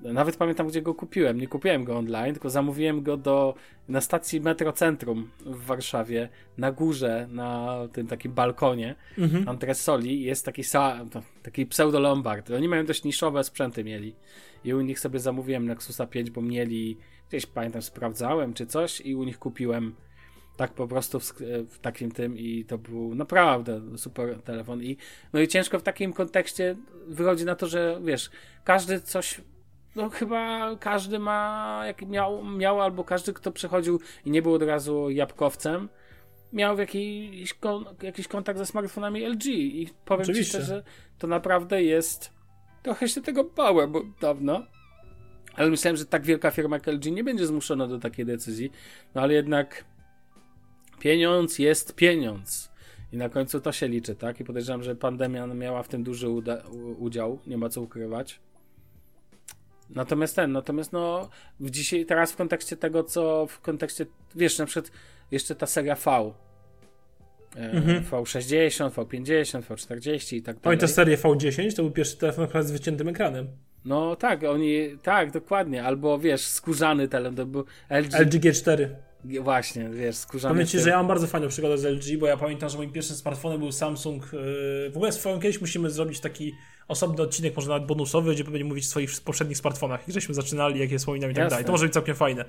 Nawet pamiętam, gdzie go kupiłem. Nie kupiłem go online, tylko zamówiłem go na stacji Metro Centrum w Warszawie, na górze, na tym takim balkonie antresoli. Jest taki pseudo-Lombard. Oni mają dość niszowe sprzęty mieli. I u nich sobie zamówiłem Nexusa 5, bo mieli, gdzieś pamiętam, sprawdzałem czy coś i u nich kupiłem tak po prostu w takim tym i to był naprawdę super telefon. I ciężko w takim kontekście wychodzi na to, że wiesz, każdy coś... No chyba każdy ma, jak miał albo każdy, kto przechodził i nie był od razu jabłkowcem, miał jakiś kontakt ze smartfonami LG i powiem Oczywiście. Ci szczerze, to naprawdę jest, trochę się tego bałem, bo dawno, ale myślałem, że tak wielka firma jak LG nie będzie zmuszona do takiej decyzji, no ale jednak pieniądz jest pieniądz. I na końcu to się liczy, tak? I podejrzewam, że pandemia miała w tym duży udział, nie ma co ukrywać. Natomiast no dzisiaj, teraz w kontekście tego, co w kontekście, wiesz, na przykład jeszcze ta seria V, V60, V50, V40 i tak dalej. Pamiętasz serię V10? To był pierwszy telefon z wyciętym ekranem. No tak, tak, dokładnie, albo wiesz, skórzany telefon, to był LG G4. Właśnie, wiesz, skórzany. Pamiętajcie, że ja mam bardzo fajną przygodę z LG, bo ja pamiętam, że moim pierwszym smartfonem był Samsung. W ogóle kiedyś musimy zrobić taki osobny odcinek, może nawet bonusowy, gdzie będziemy mówić o swoich poprzednich smartfonach, jak żeśmy zaczynali, jakie wspominam i tak dalej. To może być całkiem fajne.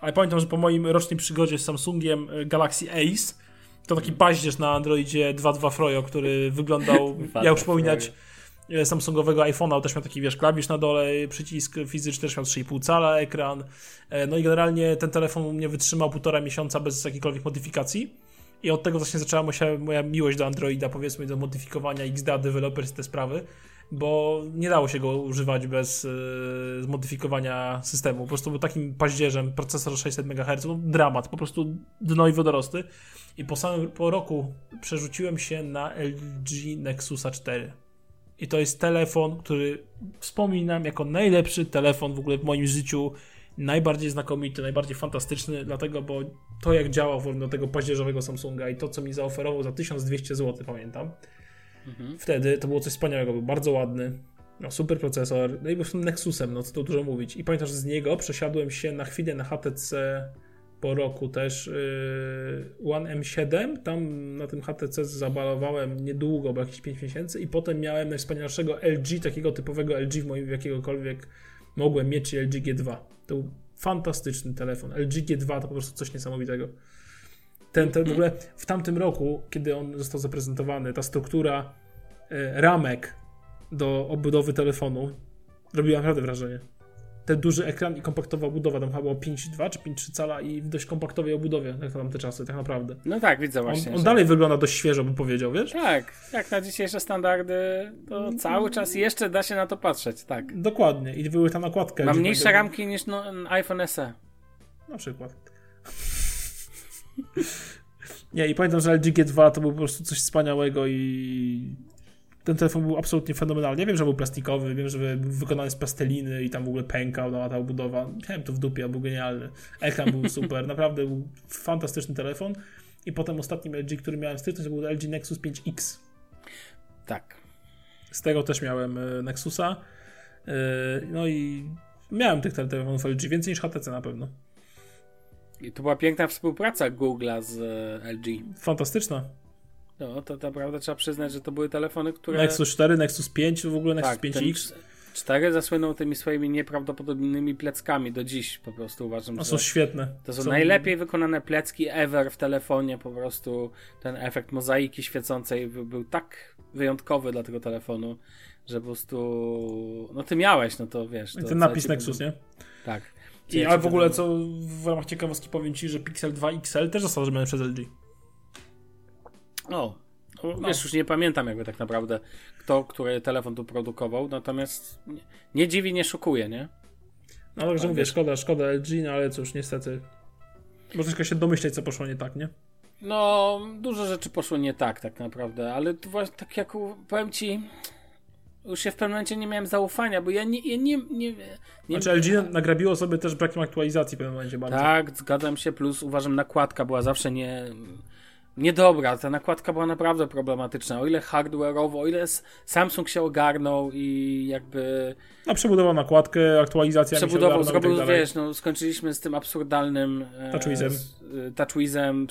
Ale pamiętam, że po moim rocznej przygodzie z Samsungiem Galaxy Ace, to taki paździerz na Androidzie 2.2 Froyo, który wyglądał, jak przypominać, Samsungowego iPhone'a, też miał taki, wiesz, klawisz na dole, przycisk fizyczny, też miał 3,5 cala ekran, no i generalnie ten telefon u mnie wytrzymał 1,5 miesiąca bez jakichkolwiek modyfikacji i od tego właśnie zaczęła się moja miłość do Androida, powiedzmy, do modyfikowania XDA, developers, te sprawy, bo nie dało się go używać bez zmodyfikowania systemu, po prostu był takim paździerzem, procesor 600 MHz, no, dramat, po prostu dno i wodorosty i po roku przerzuciłem się na LG Nexusa 4. I to jest telefon, który wspominam jako najlepszy telefon w ogóle w moim życiu, najbardziej znakomity, najbardziej fantastyczny, dlatego, bo to jak działał w ogóle do tego paździerzowego Samsunga i to, co mi zaoferował za 1200 zł, pamiętam, wtedy to było coś wspaniałego, był bardzo ładny, no, super procesor, no i był Nexusem, no co tu dużo mówić. I pamiętam, że z niego przesiadłem się na chwilę na HTC po roku też One M7, tam na tym HTC zabalowałem niedługo, bo jakieś 5 miesięcy i potem miałem najwspanialszego LG, takiego typowego LG w moim jakiegokolwiek mogłem mieć, czyli LG G2. To był fantastyczny telefon. LG G2 to po prostu coś niesamowitego. Ten w ogóle w tamtym roku, kiedy on został zaprezentowany, ta struktura ramek do obudowy telefonu robiła naprawdę wrażenie. Ten duży ekran i kompaktowa obudowa, tam chyba było 5,2 czy 5,3 cala i w dość kompaktowej obudowie na tamte czasy, tak naprawdę. No tak, widzę właśnie. On dalej wygląda dość świeżo, bym powiedział, wiesz? Tak, jak na dzisiejsze standardy, to cały czas jeszcze da się na to patrzeć, tak. Dokładnie, i były tam nakładki. Ma mniejsze ramki niż iPhone SE. Na przykład. Nie, i pamiętam, że LG G2 to był po prostu coś wspaniałego i... Ten telefon był absolutnie fenomenalny. Ja wiem, że był plastikowy, wiem, że był wykonany z pasteliny i tam w ogóle pękał ta obudowa. Miałem to w dupie, był genialny. Ekran był super, naprawdę był fantastyczny telefon. I potem ostatnim LG, który miałem styczność, to był LG Nexus 5X. Tak. Z tego też miałem Nexusa. No i miałem tych telefonów LG więcej niż HTC na pewno. I to była piękna współpraca Google'a z LG. Fantastyczna. No, to naprawdę trzeba przyznać, że to były telefony, które... Nexus 4, Nexus 5, w ogóle Nexus 5X. 4 zasłynął tymi swoimi nieprawdopodobnymi pleckami do dziś, po prostu uważam, że... są świetne. To są najlepiej wykonane plecki ever w telefonie, po prostu ten efekt mozaiki świecącej był tak wyjątkowy dla tego telefonu, że po prostu... No ty miałeś, no to wiesz... I ten napis Nexus, nie? Tak. Ale w ogóle, co w ramach ciekawostki powiem ci, że Pixel 2 XL też został zrobiony przez LG. No, wiesz, już nie pamiętam jakby tak naprawdę kto, który telefon tu produkował, natomiast nie dziwi, nie szokuje, nie? No, także mówię, szkoda LG, no ale cóż, niestety. troszeczkę się domyśleć, co poszło nie tak, nie? No, dużo rzeczy poszło nie tak, tak naprawdę, ale to właśnie tak jak powiem ci, już się w pewnym momencie nie miałem zaufania, bo ja nie znaczy LG nagrabiło sobie też brakiem aktualizacji w pewnym momencie bardzo. Tak, zgadzam się, plus uważam, nakładka była zawsze niedobra, ta nakładka była naprawdę problematyczna, o ile hardware'owo, o ile Samsung się ogarnął i jakby... A przebudował nakładkę, aktualizacja mi się zrobił, tak wiesz, no skończyliśmy z tym absurdalnym touchwizem,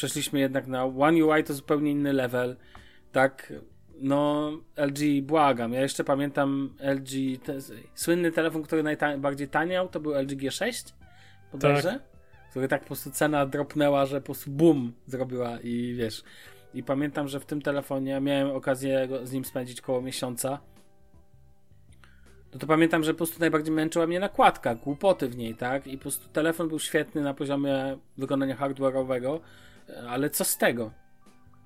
przeszliśmy jednak na One UI, to zupełnie inny level, tak, no LG, błagam, ja jeszcze pamiętam LG, słynny telefon, który najbardziej taniał, to był LG G6, bodajże? Tak. Który tak po prostu cena dropnęła, że po prostu boom zrobiła i wiesz. I pamiętam, że w tym telefonie miałem okazję z nim spędzić koło miesiąca. No to pamiętam, że po prostu najbardziej męczyła mnie nakładka, głupoty w niej, tak? I po prostu telefon był świetny na poziomie wykonania hardware'owego, ale co z tego?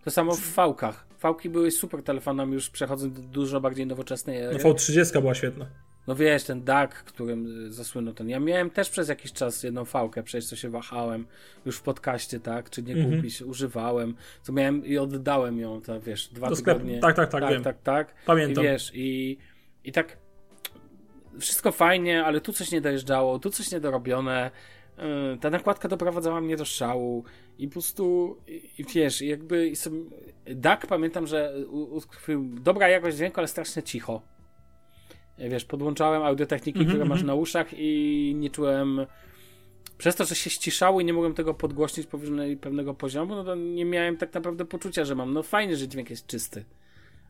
To samo w V-kach. V-ki były super telefonami, już przechodząc do dużo bardziej nowoczesnej ery. No V30 była świetna. No wiesz, ten DAC, którym zasłynął ten... Ja miałem też przez jakiś czas jedną fałkę, przecież co się wahałem już w podcaście, tak? Czy nie kupić, używałem. Co miałem i oddałem ją, to, wiesz, 2 tygodnie. Tak, wiem. Pamiętam. I wiesz, i tak wszystko fajnie, ale tu coś nie dojeżdżało, tu coś niedorobione. Ta nakładka doprowadzała mnie do szału i po prostu, i wiesz, jakby... I sobie, DAC pamiętam, że utkwił dobra jakość dźwięku, ale strasznie cicho. Wiesz, podłączałem audio-techniki, które masz na uszach i nie czułem... Przez to, że się ściszało i nie mogłem tego podgłośnić powyżej pewnego poziomu, no to nie miałem tak naprawdę poczucia, że mam. No fajnie, że dźwięk jest czysty.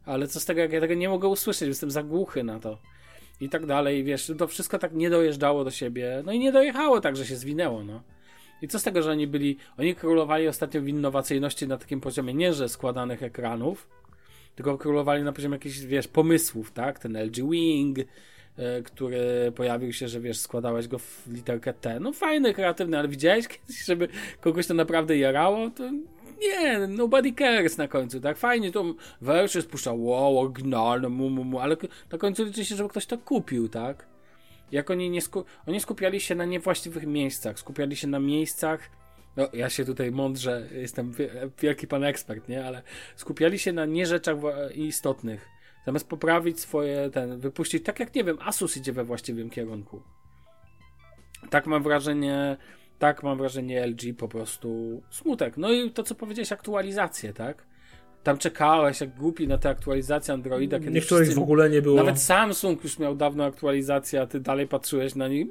Ale co z tego, jak ja tego nie mogę usłyszeć, jestem za głuchy na to. I tak dalej, wiesz, to wszystko tak nie dojeżdżało do siebie. No i nie dojechało tak, że się zwinęło, no. I co z tego, że oni królowali ostatnio w innowacyjności na takim poziomie, nie że składanych ekranów, tylko królowali na poziomie jakichś, wiesz, pomysłów, tak? Ten LG Wing, który pojawił się, że wiesz, składałeś go w literkę T. No fajny, kreatywny, ale widziałeś kiedyś, żeby kogoś to naprawdę jarało? To nie, nobody cares na końcu, tak? Fajnie to wersję spuszcza, wow, oryginalne, ale na końcu liczy się, żeby ktoś to kupił, tak? Jak oni skupiali się na niewłaściwych miejscach, skupiali się na miejscach. No, ja się tutaj mądrze, jestem wielki pan ekspert, nie? Ale skupiali się na nie rzeczach istotnych. Zamiast poprawić swoje, wypuścić, tak jak, nie wiem, Asus idzie we właściwym kierunku. Tak mam wrażenie LG po prostu smutek. No i to, co powiedziałeś, aktualizacje, tak? Tam czekałeś jak głupi na te aktualizacje Androida. Niektórych w ogóle nie było. Nawet Samsung już miał dawno aktualizację, a ty dalej patrzyłeś na nich.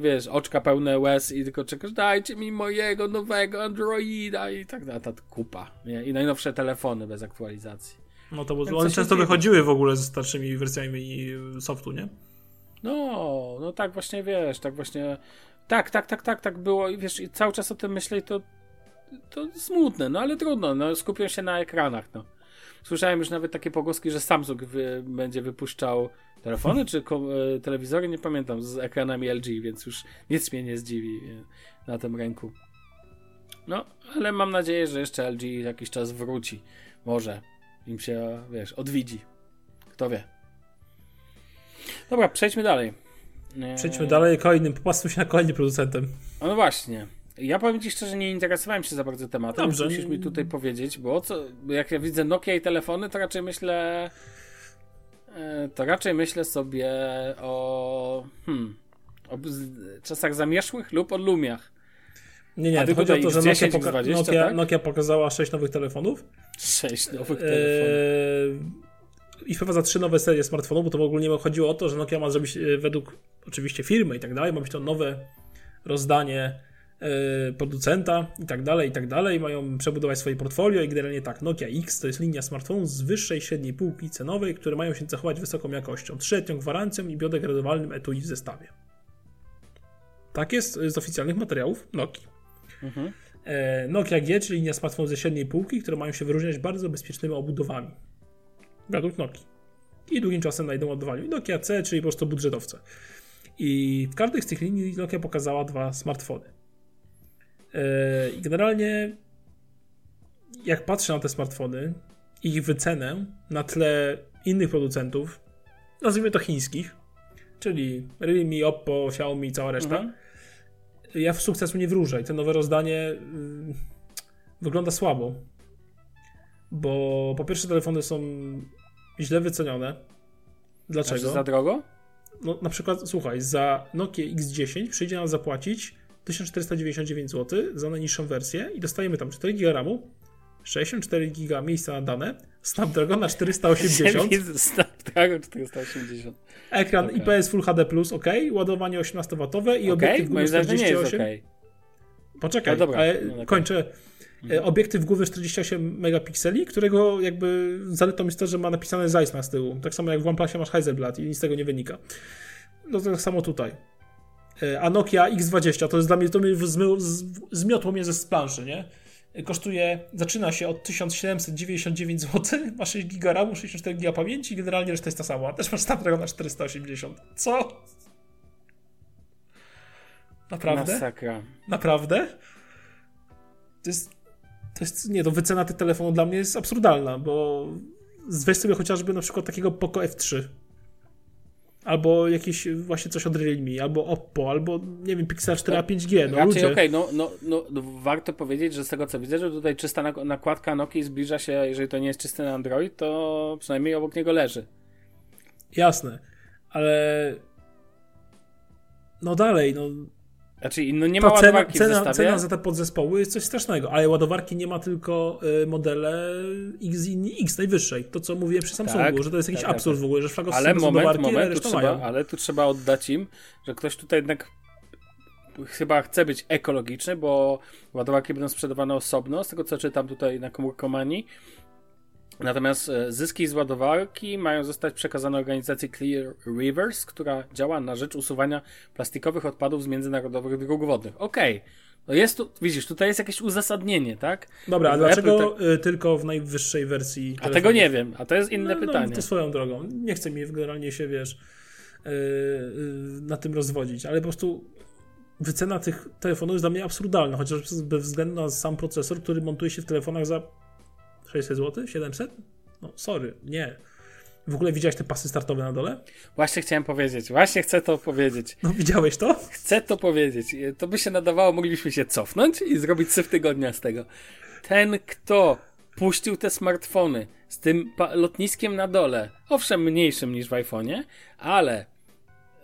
Wiesz, oczka pełne łez i tylko czekasz, dajcie mi mojego nowego Androida i tak dalej, ta kupa, nie? I najnowsze telefony bez aktualizacji. No to bo one często wychodziły w ogóle ze starszymi wersjami softu, nie? No tak właśnie, wiesz, tak właśnie, tak było i wiesz, i cały czas o tym myślę i to smutne, no ale trudno, no skupią się na ekranach, no. Słyszałem już nawet takie pogłoski, że Samsung będzie wypuszczał telefony czy telewizory, nie pamiętam, z ekranami LG, więc już nic mnie nie zdziwi na tym rynku. No, ale mam nadzieję, że jeszcze LG jakiś czas wróci. Może im się, wiesz, odwidzi. Kto wie. Dobra, przejdźmy dalej. Przejdźmy dalej, popatrzmy się na kolejnym producentem. No właśnie. Ja powiem ci szczerze, nie interesowałem się za bardzo tematem. Dobrze. Musisz mi tutaj powiedzieć, bo jak ja widzę Nokia i telefony, to raczej myślę sobie o czasach zamierzchłych lub o lumiach. Nie, to chodzi o to, że Nokia pokazała 6 nowych telefonów. 6 nowych telefonów. I wprowadza 3 nowe serie smartfonów, bo to w ogóle nie chodziło o to, że Nokia ma zrobić według oczywiście firmy i tak dalej, ma być to nowe rozdanie producenta i tak dalej, mają przebudować swoje portfolio i generalnie tak, Nokia X to jest linia smartfonów z wyższej średniej półki cenowej, które mają się zachować wysoką jakością, 3-letnią gwarancją i biodegradowalnym etui w zestawie. Tak jest z oficjalnych materiałów Nokii. Mhm. Nokia G, czyli linia smartfonów ze średniej półki, które mają się wyróżniać bardzo bezpiecznymi obudowami według Nokii i długim czasem na jednym obudowaniu. Nokia C, czyli po prostu budżetowce. I w każdej z tych linii Nokia pokazała 2 smartfony. I generalnie jak patrzę na te smartfony i ich wycenę na tle innych producentów, nazwijmy to chińskich, czyli Realme, Oppo, Xiaomi i cała reszta, ja w sukcesu nie wróżę i to nowe rozdanie wygląda słabo, bo po pierwsze telefony są źle wycenione. Dlaczego? Znaczy za drogo? No na przykład, słuchaj, za Nokia X10 przyjdzie nam zapłacić 1499 zł za najniższą wersję i dostajemy tam 4 GB RAMu, 64 GB miejsca na dane, Snapdragona 480, ekran okay. IPS Full HD+, ok, ładowanie 18W i obiektyw Google 48. Okay. Poczekaj, no dobra, no kończę. Obiektyw Google 48 megapikseli, którego jakby zaletą jest to, że ma napisane Zeissna z tyłu. Tak samo jak w OnePlusie masz Hasselblad i nic z tego nie wynika. No to tak samo tutaj. A Nokia X20 to jest dla mnie, to mnie zmiotło mnie ze planszy, nie? Kosztuje, zaczyna się od 1799 zł, ma 6 GB RAM, 64 GB pamięci, generalnie reszta jest ta sama. Też masz Snapdragona 480. Co? Naprawdę? Masakra. Naprawdę? To jest nie, to wycena tych telefonów dla mnie jest absurdalna, bo weź sobie chociażby na przykład takiego Poco F3. Albo jakieś właśnie coś od Realme, albo Oppo, albo nie wiem, Pixel 4 a 5G. No raczej okej, no warto powiedzieć, że z tego co widzę, że tutaj czysta nakładka Nokii zbliża się, jeżeli to nie jest czysty Android, to przynajmniej obok niego leży. Jasne, ale no dalej, no znaczy, no nie ma ładowarki w zestawie. Cena za te podzespoły jest coś strasznego, ale ładowarki nie ma tylko modele X i X najwyższej. To co mówiłem przy Samsungu, tak, że to jest jakiś absurd w ogóle, że flagowcy są ładowarki, ale reszta mają. Ale tu trzeba oddać im, że ktoś tutaj jednak chyba chce być ekologiczny, bo ładowarki będą sprzedawane osobno, z tego co czytam tutaj na Komórkomanii. Natomiast zyski z ładowarki mają zostać przekazane organizacji Clear Rivers, która działa na rzecz usuwania plastikowych odpadów z międzynarodowych dróg wodnych. Okej. No jest tu, widzisz, tutaj jest jakieś uzasadnienie, tak? Dobra, a dlaczego tylko w najwyższej wersji telefonu? A tego nie wiem, a to jest inne pytanie. No to swoją drogą. Nie chcę mi generalnie się, wiesz, na tym rozwodzić, ale po prostu wycena tych telefonów jest dla mnie absurdalna, chociaż bez względu na sam procesor, który montuje się w telefonach za 600 zł? 700? No sorry, nie. W ogóle widziałeś te pasy startowe na dole? Właśnie chciałem powiedzieć, właśnie chcę to powiedzieć. No widziałeś to? Chcę to powiedzieć. To by się nadawało, moglibyśmy się cofnąć i zrobić syf tygodnia z tego. Ten, kto puścił te smartfony z tym lotniskiem na dole, owszem mniejszym niż w iPhone'ie, ale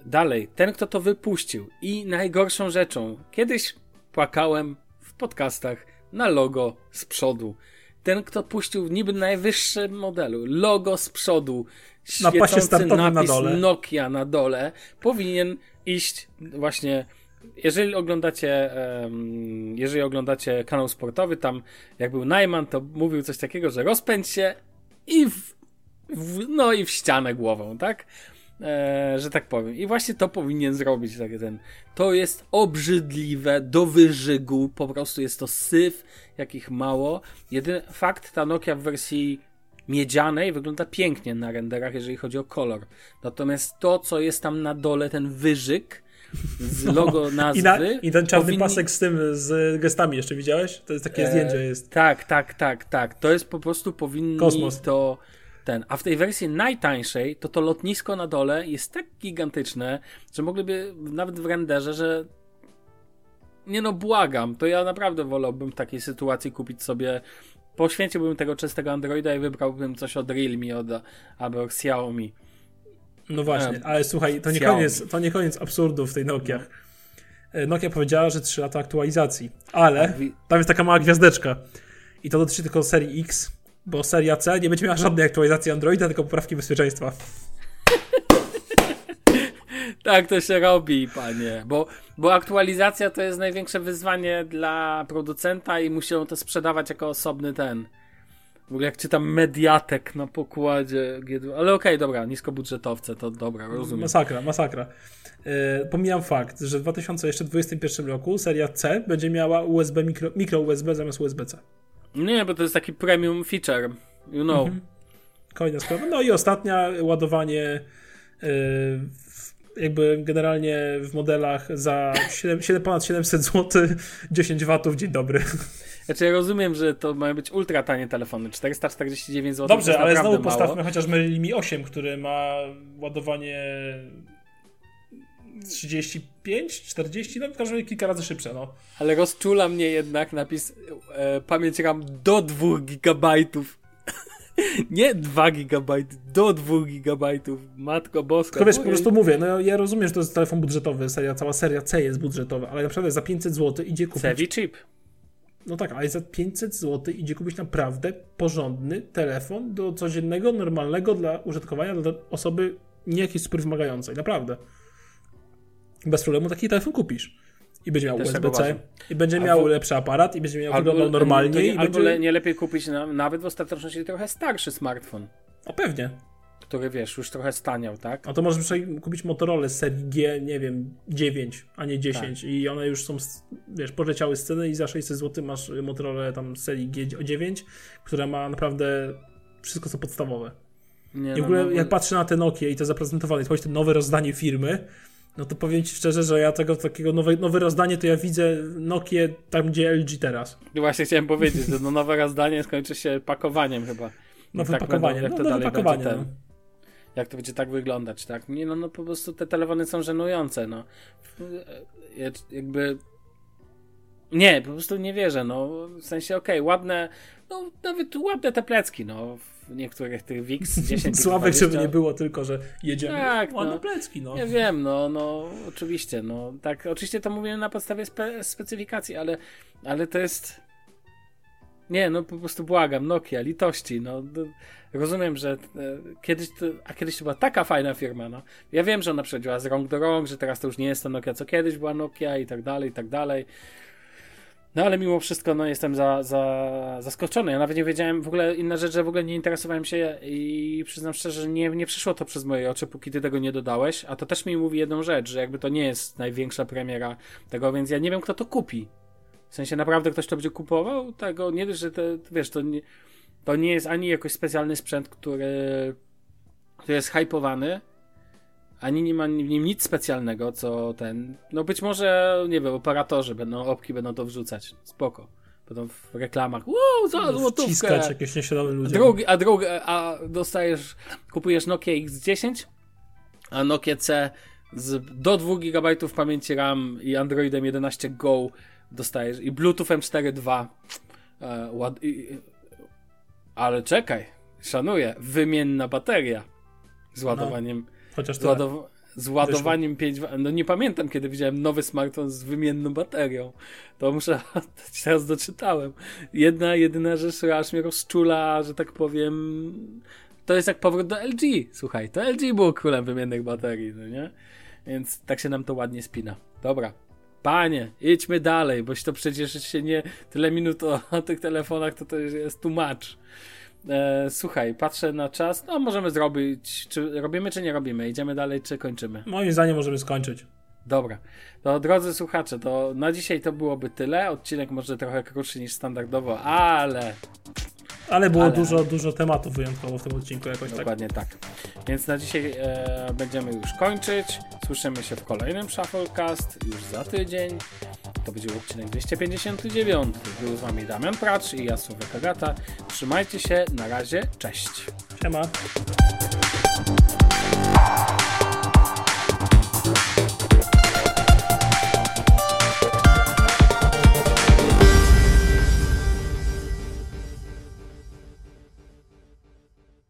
dalej, ten, kto to wypuścił i najgorszą rzeczą, kiedyś płakałem w podcastach na logo z przodu. Ten, kto puścił w niby najwyższym modelu, logo z przodu, świecący napis Nokia na dole, powinien iść właśnie, jeżeli oglądacie kanał sportowy, tam jak był Najman, to mówił coś takiego, że rozpędź się i w ścianę głową, tak? Że tak powiem. I właśnie to powinien zrobić taki ten. To jest obrzydliwe, do wyżygu, po prostu jest to syf, jakich mało. Jedyny fakt, ta Nokia w wersji miedzianej wygląda pięknie na renderach, jeżeli chodzi o kolor. Natomiast to, co jest tam na dole, ten wyżyk z logo nazwy. I ten czarny pasek z tym, z gestami jeszcze widziałeś? To jest takie zdjęcie jest. Tak. To jest po prostu Kosmos. To... A w tej wersji najtańszej to lotnisko na dole jest tak gigantyczne, że mogliby nawet w renderze, że nie no błagam, to ja naprawdę wolałbym w takiej sytuacji kupić sobie, poświęciłbym tego czystego Androida i wybrałbym coś od Realme albo Xiaomi. No właśnie, ale słuchaj, to nie koniec absurdów w tej Nokiach. Nokia powiedziała, że 3 lata aktualizacji, ale tam jest taka mała gwiazdeczka i to dotyczy tylko serii X, bo seria C nie będzie miała żadnej aktualizacji Androida, tylko poprawki bezpieczeństwa. Tak to się robi, panie. Bo aktualizacja to jest największe wyzwanie dla producenta i muszą to sprzedawać jako osobny ten. W ogóle jak czytam Mediatek na pokładzie. Ale dobra, niskobudżetowce, to dobra, rozumiem. Masakra. Pomijam fakt, że w 2021 roku seria C będzie miała USB mikro USB zamiast USB-C. Nie, bo to jest taki premium feature, you know. Kolejna sprawa. No i ostatnia, ładowanie jakby generalnie w modelach za ponad 700 zł, 10 W, dzień dobry. Znaczy ja rozumiem, że to mają być ultra tanie telefony, 449 zł. Dobrze, ale znowu postawmy chociażby Mi 8, który ma ładowanie 35, 40, no w każdym razie kilka razy szybsze, no. Ale rozczula mnie jednak napis pamięć RAM do 2 GB. Nie 2 GB, do 2 GB. Matko boska. To wiesz, po prostu mówię, no ja rozumiem, że to jest telefon budżetowy, cała seria C jest budżetowa, ale na przykład za 500 zł idzie kupić... Heavy chip. No tak, ale za 500 zł idzie kupić naprawdę porządny telefon do codziennego, normalnego dla użytkowania dla osoby nie jakiejś super wymagającej, naprawdę. Bez problemu taki telefon kupisz. I będzie miał USB-C, i będzie miał lepszy aparat, i będzie miał wyglądał normalnie. Nie lepiej kupić nawet w ostateczności trochę starszy smartfon. No pewnie. Który wiesz, już trochę staniał, tak? A to możesz kupić Motorola serii G, nie wiem, 9, a nie 10. Tak. I one już są, wiesz, poleciały z ceny i za 600 zł masz Motorola tam serii G9, która ma naprawdę wszystko co podstawowe. Nie, i w ogóle jak patrzę na te Nokia i to zaprezentowane, to nowe rozdanie firmy, no to powiem ci szczerze, że ja tego takiego nowe rozdanie to ja widzę Nokię tam gdzie LG teraz. I właśnie chciałem powiedzieć, że no nowe rozdanie skończy się pakowaniem chyba. Nowe tak pakowanie, jak to no, dalej pakowanie, będzie ten, jak to będzie tak wyglądać, tak? Nie, no po prostu te telefony są żenujące, no. Jakby... Nie, po prostu nie wierzę, no. W sensie, okej, ładne, no nawet ładne te plecki, no. W niektórych tych Wix 10. Sławek, żeby nie było tylko, że jedziemy. Tak, ładne no, plecki, no. Ja wiem, no oczywiście, no. Tak, oczywiście to mówimy na podstawie specyfikacji, ale to jest... Nie, no po prostu błagam, Nokia, litości, no rozumiem, że kiedyś to była taka fajna firma, no. Ja wiem, że ona przechodziła z rąk do rąk, że teraz to już nie jest ta Nokia, co kiedyś była Nokia i tak dalej, no ale mimo wszystko, no jestem zaskoczony, ja nawet nie wiedziałem, w ogóle inna rzecz, że w ogóle nie interesowałem się i przyznam szczerze, że nie przyszło to przez moje oczy, póki ty tego nie dodałeś, a to też mi mówi jedną rzecz, że jakby to nie jest największa premiera tego, więc ja nie wiem, kto to kupi. W sensie naprawdę ktoś to będzie kupował? Tego nie że to, wiesz, to nie jest ani jakoś specjalny sprzęt, który jest hypowany, ani nie ma w nim nic specjalnego, co ten... No być może, nie wiem, operatorzy będą to wrzucać. Spoko. Potem w reklamach za złotówkę. Wciskać jakieś nieświadome ludzie. A dostajesz, kupujesz Nokia X10, a Nokia C do 2 GB pamięci RAM i Androidem 11 Go dostajesz i Bluetoothem 4.2 ale czekaj, szanuję, wymienna bateria z ładowaniem z ładowaniem 5, no nie pamiętam kiedy widziałem nowy smartfon z wymienną baterią, to muszę teraz doczytałem, jedyna rzecz, aż mnie rozczula, że tak powiem, to jest jak powrót do LG, słuchaj, to LG było królem wymiennych baterii, no nie? Więc tak się nam to ładnie spina, dobra. Panie, idźmy dalej, boś to przecież się nie tyle minut o tych telefonach, to jest tłumacz. Słuchaj, patrzę na czas, no możemy zrobić, czy robimy, czy nie robimy, idziemy dalej, czy kończymy? Moim zdaniem możemy skończyć. Dobra, to drodzy słuchacze, to na dzisiaj to byłoby tyle, odcinek może trochę krótszy niż standardowo, ale było dużo tematów wyjątkowo w tym odcinku jakoś. Dokładnie tak. Więc na dzisiaj będziemy już kończyć. Słyszymy się w kolejnym Shufflecast już za tydzień. To będzie odcinek 259. Był z wami Damian Pracz i ja Sławek Agata. Trzymajcie się. Na razie. Cześć. Siema.